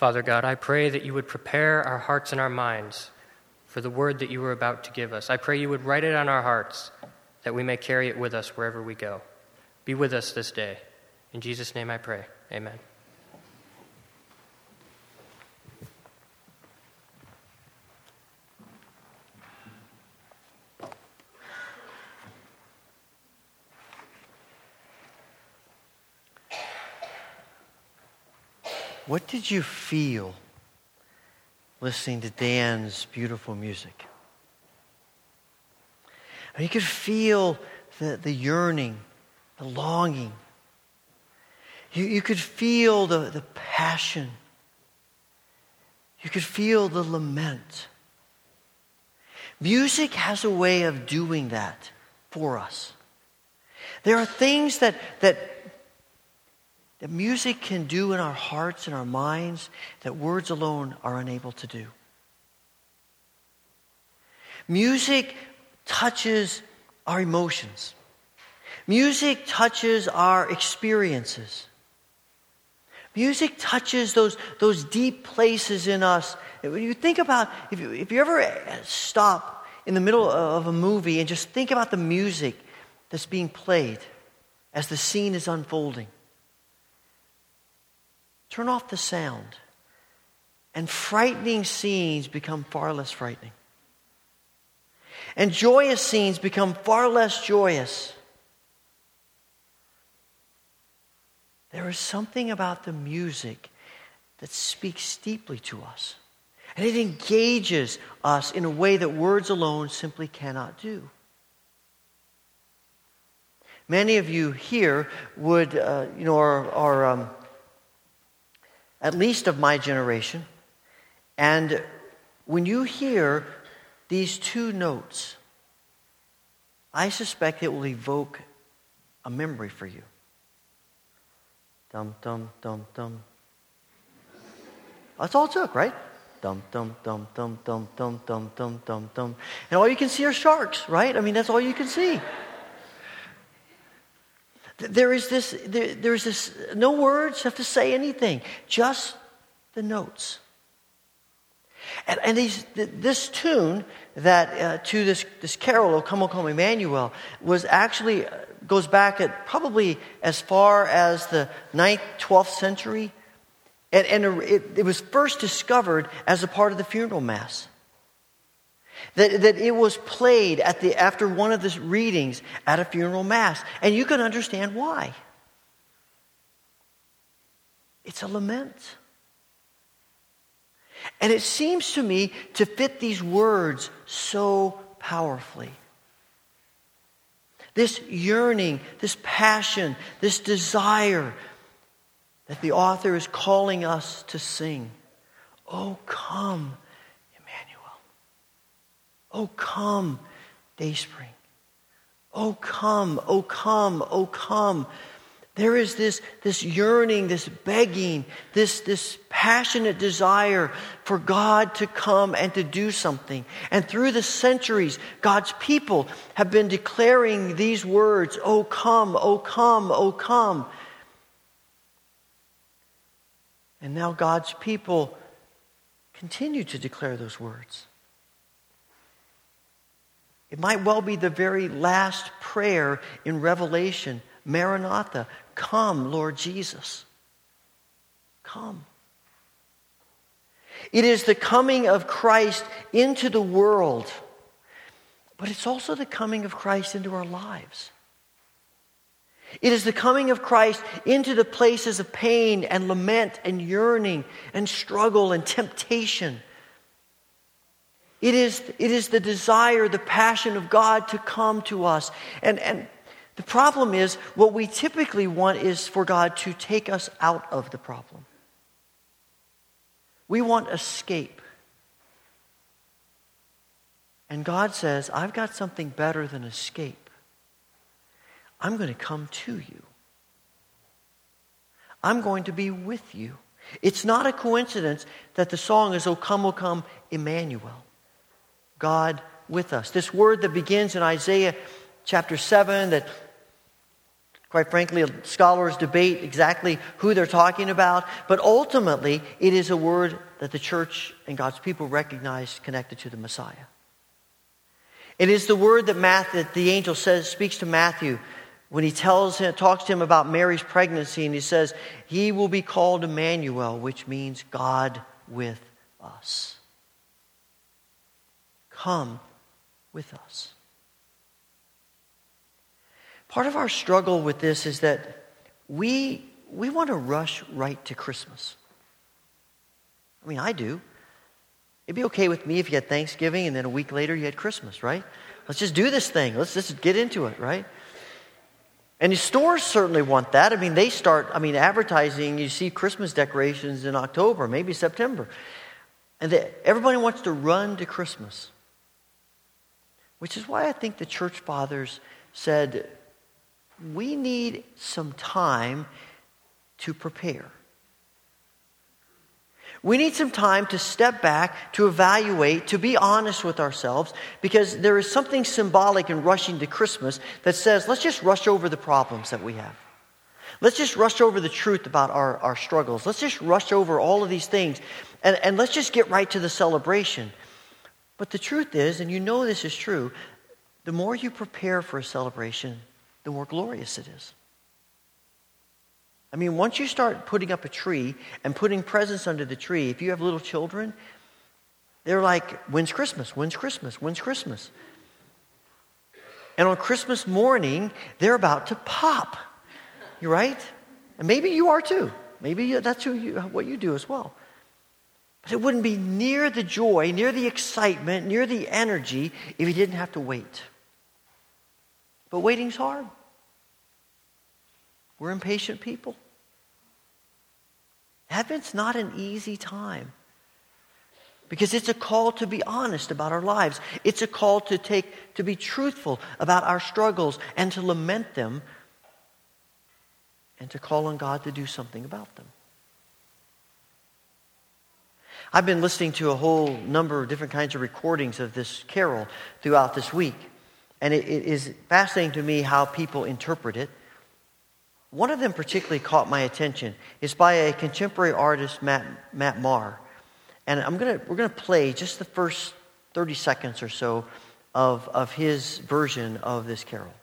Father God, I pray that you would prepare our hearts and our minds for the word that you are about to give us. I pray you would write it on our hearts that we may carry it with us wherever we go. Be with us this day. In Jesus' name I pray. Amen. What did you feel listening to Dan's beautiful music? You could feel the yearning, the longing. You could feel the passion. You could feel the lament. Music has a way of doing that for us. There are things that music can do in our hearts and our minds that words alone are unable to do. Music touches our emotions. Music touches our experiences. Music touches those deep places in us. When you think about, if you ever stop in the middle of a movie and just think about the music that's being played as the scene is unfolding, turn off the sound, and frightening scenes become far less frightening. And joyous scenes become far less joyous. There is something about the music that speaks deeply to us, and it engages us in a way that words alone simply cannot do. Many of you here would, are at least of my generation, and when you hear these two notes, I suspect it will evoke a memory for you. Dum, dum, dum, dum. That's all it took, right? Dum, dum, dum, dum, dum, dum, dum, dum, dum, dum. And all you can see are sharks, right? I mean, that's all you can see. There is this, no words have to say anything, just the notes. And this tune that to this carol, O Come, O Come, Emmanuel, was actually goes back at probably as far as the 9th, 12th century. And it was first discovered as a part of the funeral mass. That it was played after one of the readings at a funeral mass. And you can understand why. It's a lament. And it seems to me to fit these words so powerfully. This yearning, this passion, this desire that the author is calling us to sing. Oh, come, Emmanuel. Oh, come, Dayspring. Oh, come, oh, come, oh, come. There is this yearning, this begging, this passionate desire for God to come and to do something. And through the centuries, God's people have been declaring these words, O come, O come, O come. And now God's people continue to declare those words. It might well be the very last prayer in Revelation, Maranatha, come, Lord Jesus. Come. It is the coming of Christ into the world, but it's also the coming of Christ into our lives. It is the coming of Christ into the places of pain and lament and yearning and struggle and temptation. It is the desire, the passion of God to come to us. And the problem is, what we typically want is for God to take us out of the problem. We want escape. And God says, I've got something better than escape. I'm going to come to you. I'm going to be with you. It's not a coincidence that the song is O come, Emmanuel. God with us. This word that begins in Isaiah chapter 7 that Quite frankly, scholars debate exactly who they're talking about, but ultimately, it is a word that the church and God's people recognize connected to the Messiah. It is the word that the angel speaks to Matthew when he talks to him about Mary's pregnancy, and he says, he will be called Emmanuel, which means God with us. Come with us. Part of our struggle with this is that we want to rush right to Christmas. I mean, I do. It'd be okay with me if you had Thanksgiving and then a week later you had Christmas, right? Let's just do this thing. Let's just get into it, right? And the stores certainly want that. I mean, advertising, you see Christmas decorations in October, maybe September. And everybody wants to run to Christmas. Which is why I think the church fathers said, we need some time to prepare. We need some time to step back, to evaluate, to be honest with ourselves, because there is something symbolic in rushing to Christmas that says, let's just rush over the problems that we have. Let's just rush over the truth about our struggles. Let's just rush over all of these things, and let's just get right to the celebration. But the truth is, and you know this is true, the more you prepare for a celebration, the more glorious it is. I mean, once you start putting up a tree and putting presents under the tree, if you have little children, they're like, when's Christmas? When's Christmas? When's Christmas? And on Christmas morning, they're about to pop. You're right? And maybe you are too. Maybe that's what you do as well. But it wouldn't be near the joy, near the excitement, near the energy if you didn't have to wait. But waiting's hard. We're impatient people. Advent's not an easy time because it's a call to be honest about our lives. It's a call to be truthful about our struggles and to lament them and to call on God to do something about them. I've been listening to a whole number of different kinds of recordings of this carol throughout this week. And it is fascinating to me how people interpret it. One of them particularly caught my attention. It's by a contemporary artist, Matt Marr. And we're gonna play just the first 30 seconds or so of his version of this carol.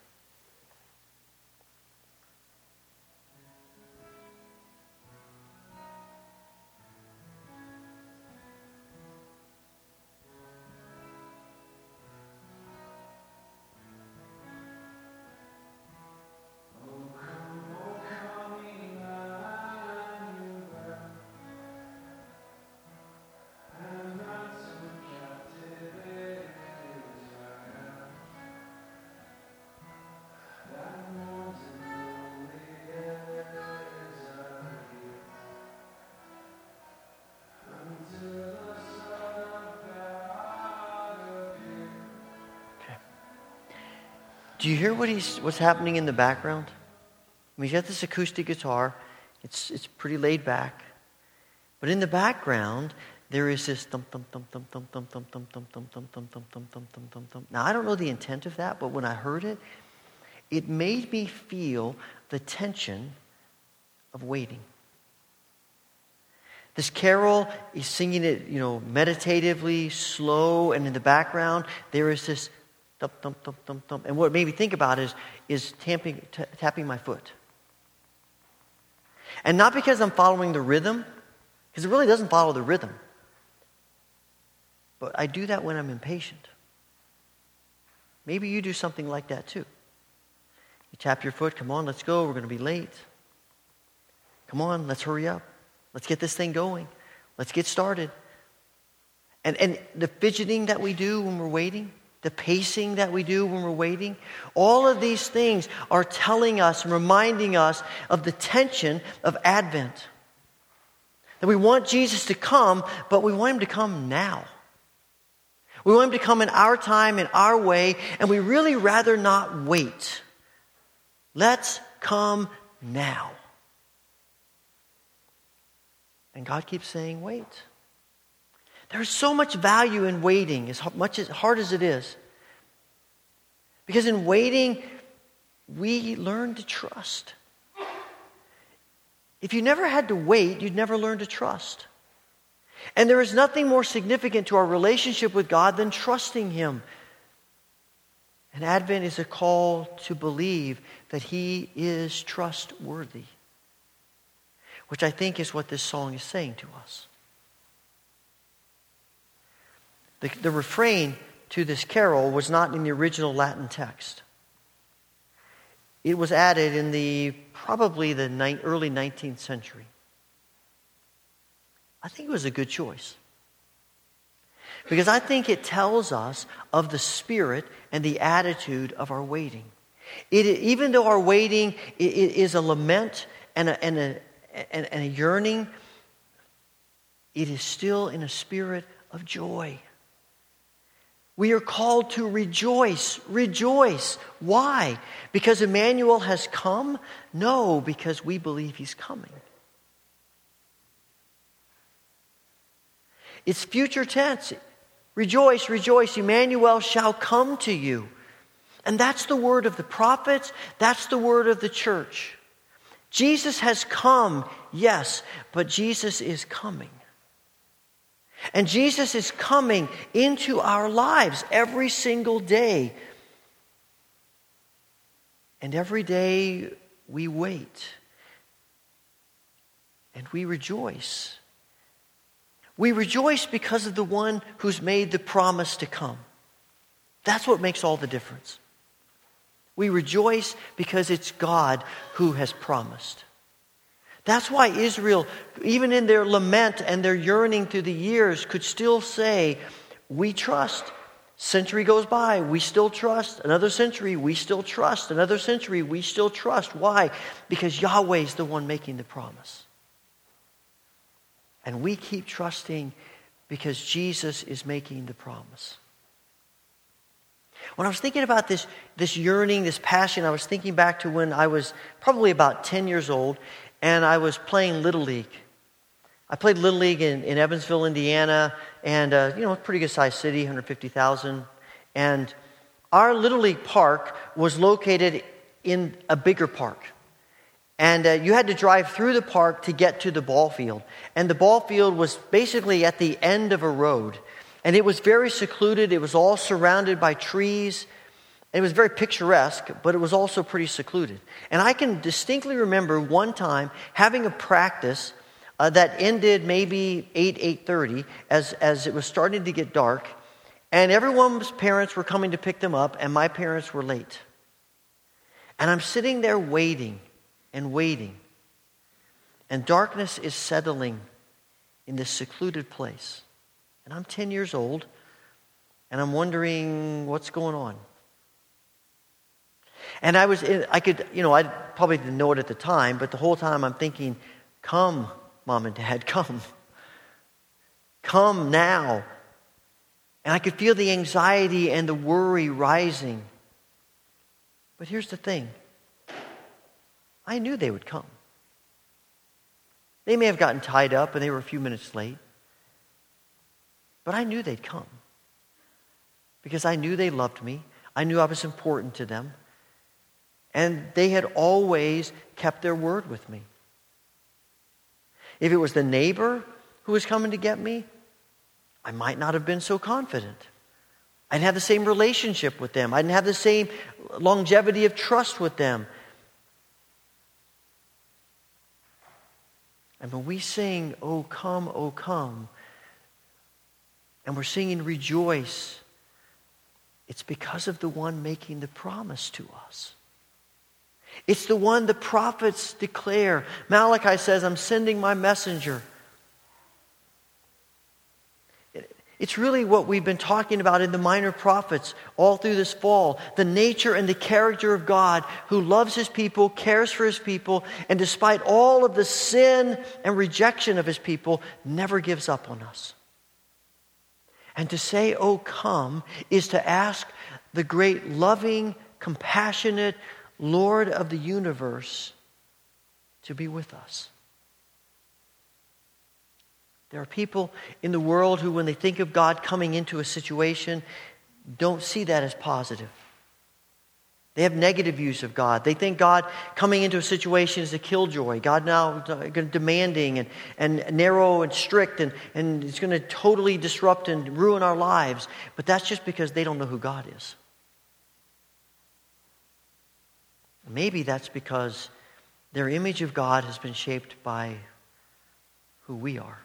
Do you hear what's happening in the background? I mean, he's got this acoustic guitar. It's pretty laid back. But in the background, there is this thump, thump, thump, thump, thump, thump, thump, thump, thump, thump, thump, thump, thump, thump, thump, thump, thump, thump. Now, I don't know the intent of that, but when I heard it, it made me feel the tension of waiting. This carol, he's singing it, meditatively, slow, and in the background, there is this thump, thump, thump, thump, thump. And what it made me think about is tapping my foot. And not because I'm following the rhythm, because it really doesn't follow the rhythm. But I do that when I'm impatient. Maybe you do something like that too. You tap your foot, come on, let's go, we're going to be late. Come on, let's hurry up. Let's get this thing going. Let's get started. And the fidgeting that we do when we're waiting, the pacing that we do when we're waiting, all of these things are telling us and reminding us of the tension of Advent. That we want Jesus to come, but we want him to come now. We want him to come in our time, in our way, and we really rather not wait. Let's come now. And God keeps saying, wait. There's so much value in waiting, as hard as it is. Because in waiting, we learn to trust. If you never had to wait, you'd never learn to trust. And there is nothing more significant to our relationship with God than trusting Him. And Advent is a call to believe that He is trustworthy, which I think is what this song is saying to us. The refrain to this carol was not in the original Latin text. It was added in probably the early 19th century. I think it was a good choice, because I think it tells us of the spirit and the attitude of our waiting. Even though our waiting is a lament and a yearning, it is still in a spirit of joy. We are called to rejoice. Rejoice. Why? Because Emmanuel has come? No, because we believe he's coming. It's future tense. Rejoice, rejoice, Emmanuel shall come to you. And that's the word of the prophets. That's the word of the church. Jesus has come, yes, but Jesus is coming. And Jesus is coming into our lives every single day. And every day we wait. And we rejoice. We rejoice because of the one who's made the promise to come. That's what makes all the difference. We rejoice because it's God who has promised. That's why Israel, even in their lament and their yearning through the years, could still say, we trust. Century goes by, we still trust. Another century, we still trust. Another century, we still trust. Why? Because Yahweh's the one making the promise. And we keep trusting because Jesus is making the promise. When I was thinking about this yearning, this passion, I was thinking back to when I was probably about 10 years old, and I was playing Little League. I played Little League in Evansville, Indiana, and a pretty good-sized city, 150,000. And our Little League park was located in a bigger park. And you had to drive through the park to get to the ball field. And the ball field was basically at the end of a road. And it was very secluded. It was all surrounded by trees. It was very picturesque, but it was also pretty secluded. And I can distinctly remember one time having a practice that ended maybe 8:30 as it was starting to get dark, and everyone's parents were coming to pick them up, and my parents were late. And I'm sitting there waiting and waiting, and darkness is settling in this secluded place. And I'm 10 years old, and I'm wondering what's going on. And I probably didn't know it at the time, but the whole time I'm thinking, come, Mom and Dad, come. Come now. And I could feel the anxiety and the worry rising. But here's the thing. I knew they would come. They may have gotten tied up and they were a few minutes late. But I knew they'd come. Because I knew they loved me. I knew I was important to them. And they had always kept their word with me. If it was the neighbor who was coming to get me, I might not have been so confident. I didn't have the same relationship with them. I didn't have the same longevity of trust with them. And when we sing, O come, and we're singing rejoice, it's because of the one making the promise to us. It's the one the prophets declare. Malachi says, I'm sending my messenger. It's really what we've been talking about in the minor prophets all through this fall. The nature and the character of God who loves his people, cares for his people, and despite all of the sin and rejection of his people, never gives up on us. And to say, oh, come, is to ask the great, loving, compassionate Lord of the universe to be with us. There are people in the world who, when they think of God coming into a situation, don't see that as positive. They have negative views of God. They think God coming into a situation is a killjoy. God now demanding and narrow and strict, and it's going to totally disrupt and ruin our lives. But that's just because they don't know who God is. Maybe that's because their image of God has been shaped by who we are.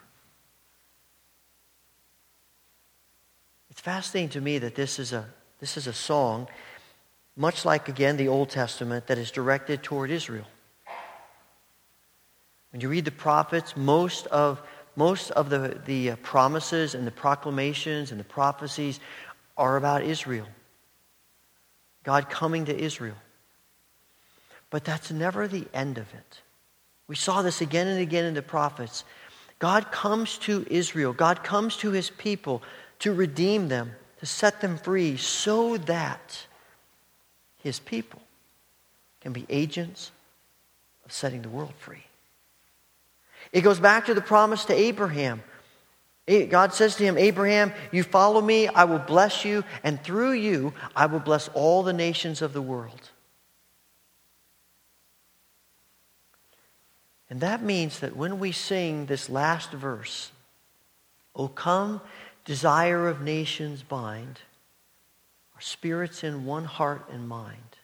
It's fascinating to me that this is a song, much like, again, the Old Testament, that is directed toward Israel. When you read the prophets, most of the promises and the proclamations and the prophecies are about Israel. God coming to Israel. But that's never the end of it. We saw this again and again in the prophets. God comes to Israel. God comes to his people to redeem them, to set them free, so that his people can be agents of setting the world free. It goes back to the promise to Abraham. God says to him, Abraham, you follow me, I will bless you, and through you, I will bless all the nations of the world. And that means that when we sing this last verse, O come, desire of nations, bind spirits in one heart and mind.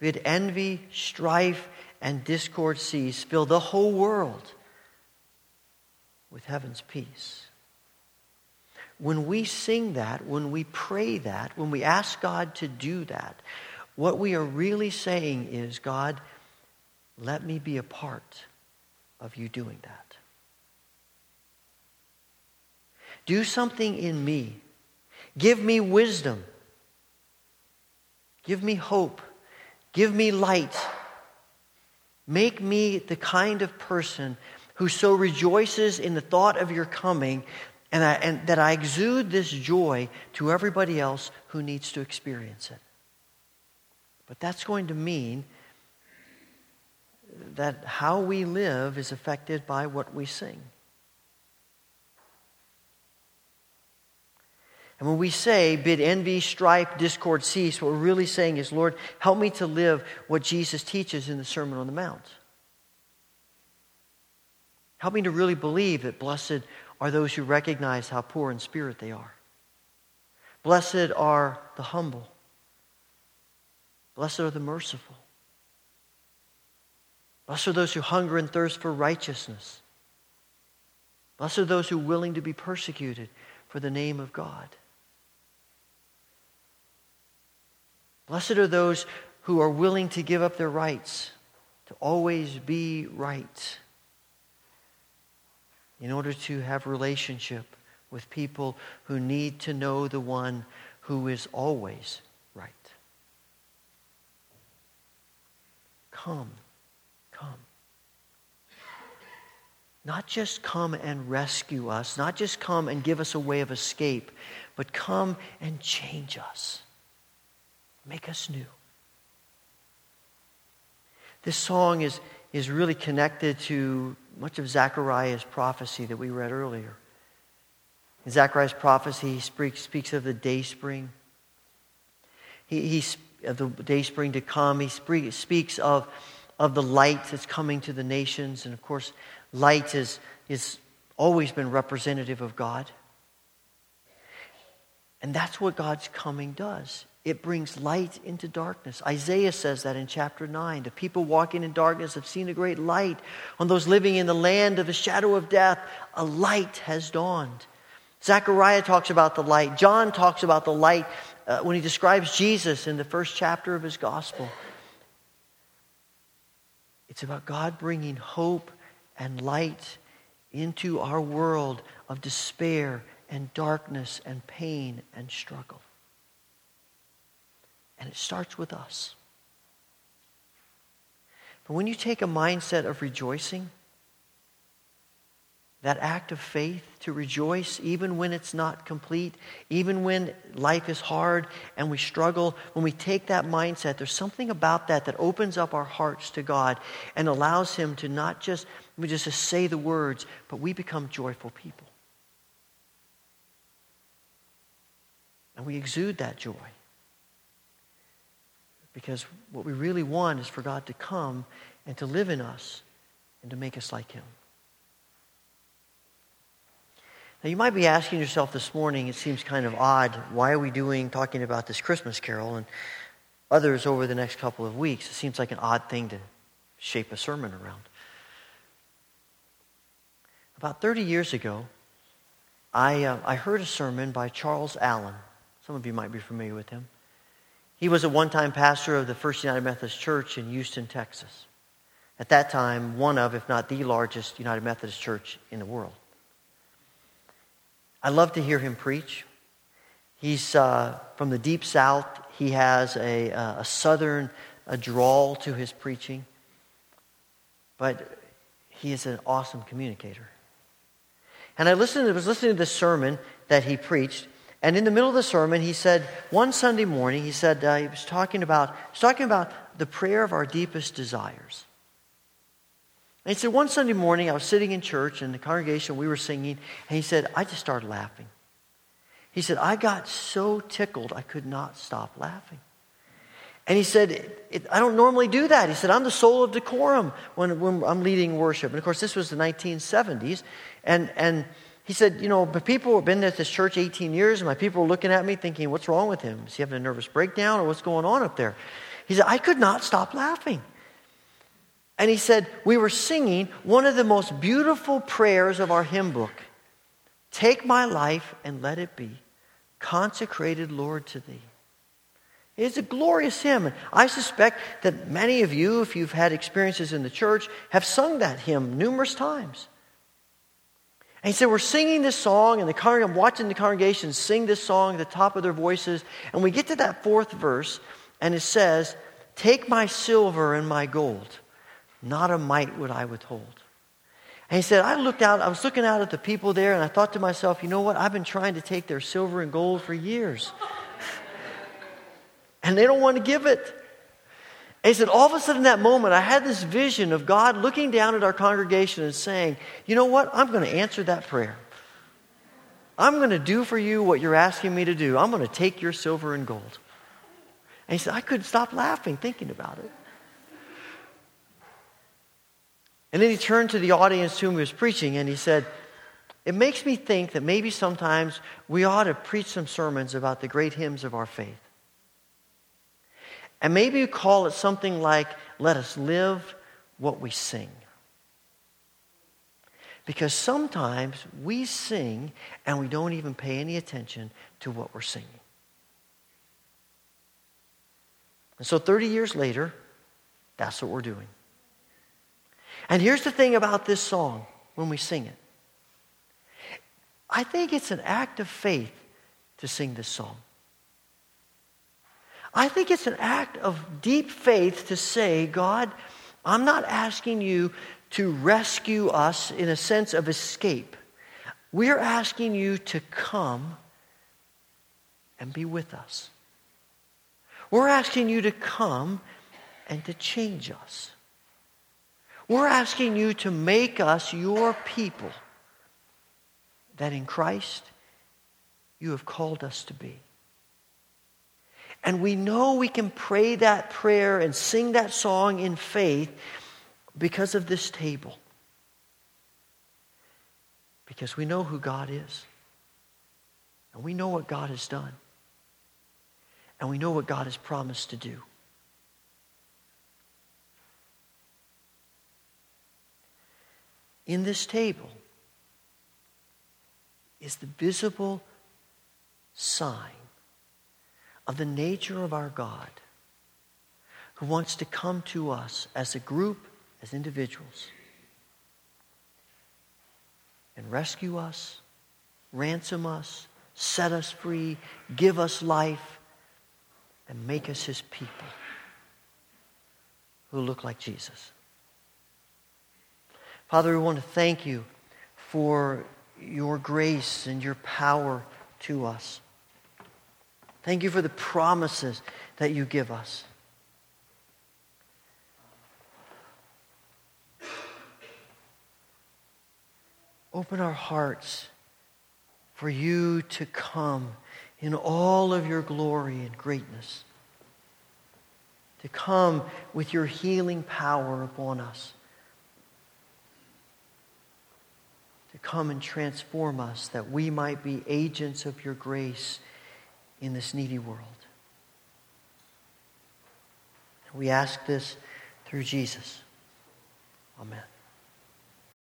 Bid envy, strife, and discord cease. Fill the whole world with heaven's peace. When we sing that, when we pray that, when we ask God to do that, what we are really saying is, God, let me be a part of you doing that. Do something in me. Give me wisdom. Give me hope. Give me light. Make me the kind of person who so rejoices in the thought of your coming, and that I exude this joy to everybody else who needs to experience it. But that's going to mean that how we live is affected by what we sing. And when we say, bid envy, strife, discord cease, what we're really saying is, Lord, help me to live what Jesus teaches in the Sermon on the Mount. Help me to really believe that blessed are those who recognize how poor in spirit they are. Blessed are the humble. Blessed are the merciful. Blessed are those who hunger and thirst for righteousness. Blessed are those who are willing to be persecuted for the name of God. Blessed are those who are willing to give up their rights, to always be right, in order to have relationship with people who need to know the one who is always right. Come, come. Not just come and rescue us, not just come and give us a way of escape, but come and change us. Make us new. This song is really connected to much of Zechariah's prophecy that we read earlier. In Zechariah's prophecy, he speaks of the day spring. Of the day spring to come. He speaks of the light that's coming to the nations. And of course, light is always been representative of God. And that's what God's coming does. It brings light into darkness. Isaiah says that in chapter 9. The people walking in darkness have seen a great light. On those living in the land of the shadow of death, a light has dawned. Zechariah talks about the light. John talks about the light when he describes Jesus in the first chapter of his gospel. It's about God bringing hope and light into our world of despair and darkness and pain and struggle. And it starts with us. But when you take a mindset of rejoicing, that act of faith to rejoice even when it's not complete, even when life is hard and we struggle, when we take that mindset, there's something about that opens up our hearts to God and allows him to not just, we just say the words, but we become joyful people. And we exude that joy. Because what we really want is for God to come and to live in us and to make us like him. Now, you might be asking yourself this morning, it seems kind of odd, why are we talking about this Christmas carol and others over the next couple of weeks? It seems like an odd thing to shape a sermon around. About 30 years ago, I heard a sermon by Charles Allen. Some of you might be familiar with him. He was a one-time pastor of the First United Methodist Church in Houston, Texas. At that time, one of, if not the largest, United Methodist church in the world. I love to hear him preach. He's from the deep south. He has a southern drawl to his preaching. But he is an awesome communicator. And I was listening to this sermon that he preached. And in the middle of the sermon, he said, one Sunday morning, he was talking about the prayer of our deepest desires. And he said, one Sunday morning, I was sitting in church, and the congregation, we were singing, and he said, I just started laughing. He said, I got so tickled, I could not stop laughing. And he said, I don't normally do that. He said, I'm the soul of decorum when I'm leading worship. And of course, this was the 1970s. And he said, but people have been at this church 18 years, and my people were looking at me thinking, what's wrong with him? Is he having a nervous breakdown, or what's going on up there? He said, I could not stop laughing. And he said, we were singing one of the most beautiful prayers of our hymn book. Take my life and let it be consecrated, Lord, to thee. It's a glorious hymn. I suspect that many of you, if you've had experiences in the church, have sung that hymn numerous times. And he said, we're singing this song, and I'm watching the congregation sing this song at the top of their voices. And we get to that fourth verse, and it says, take my silver and my gold. Not a mite would I withhold. And he said, I was looking out at the people there, and I thought to myself, you know what? I've been trying to take their silver and gold for years. And they don't want to give it. And he said, all of a sudden in that moment, I had this vision of God looking down at our congregation and saying, you know what? I'm going to answer that prayer. I'm going to do for you what you're asking me to do. I'm going to take your silver and gold. And he said, I couldn't stop laughing thinking about it. And then he turned to the audience to whom he was preaching, and he said, it makes me think that maybe sometimes we ought to preach some sermons about the great hymns of our faith. And maybe you call it something like, let us live what we sing. Because sometimes we sing, and we don't even pay any attention to what we're singing. And so 30 years later, that's what we're doing. And here's the thing about this song when we sing it. I think it's an act of faith to sing this song. I think it's an act of deep faith to say, God, I'm not asking you to rescue us in a sense of escape. We're asking you to come and be with us. We're asking you to come and to change us. We're asking you to make us your people that in Christ you have called us to be. And we know we can pray that prayer and sing that song in faith because of this table. Because we know who God is. And we know what God has done. And we know what God has promised to do. In this table is the visible sign of the nature of our God, who wants to come to us as a group, as individuals, and rescue us, ransom us, set us free, give us life, and make us his people who look like Jesus. Father, we want to thank you for your grace and your power to us. Thank you for the promises that you give us. Open our hearts for you to come in all of your glory and greatness. to come with your healing power upon us, to come and transform us that we might be agents of your grace in this needy world. We ask this through Jesus. Amen.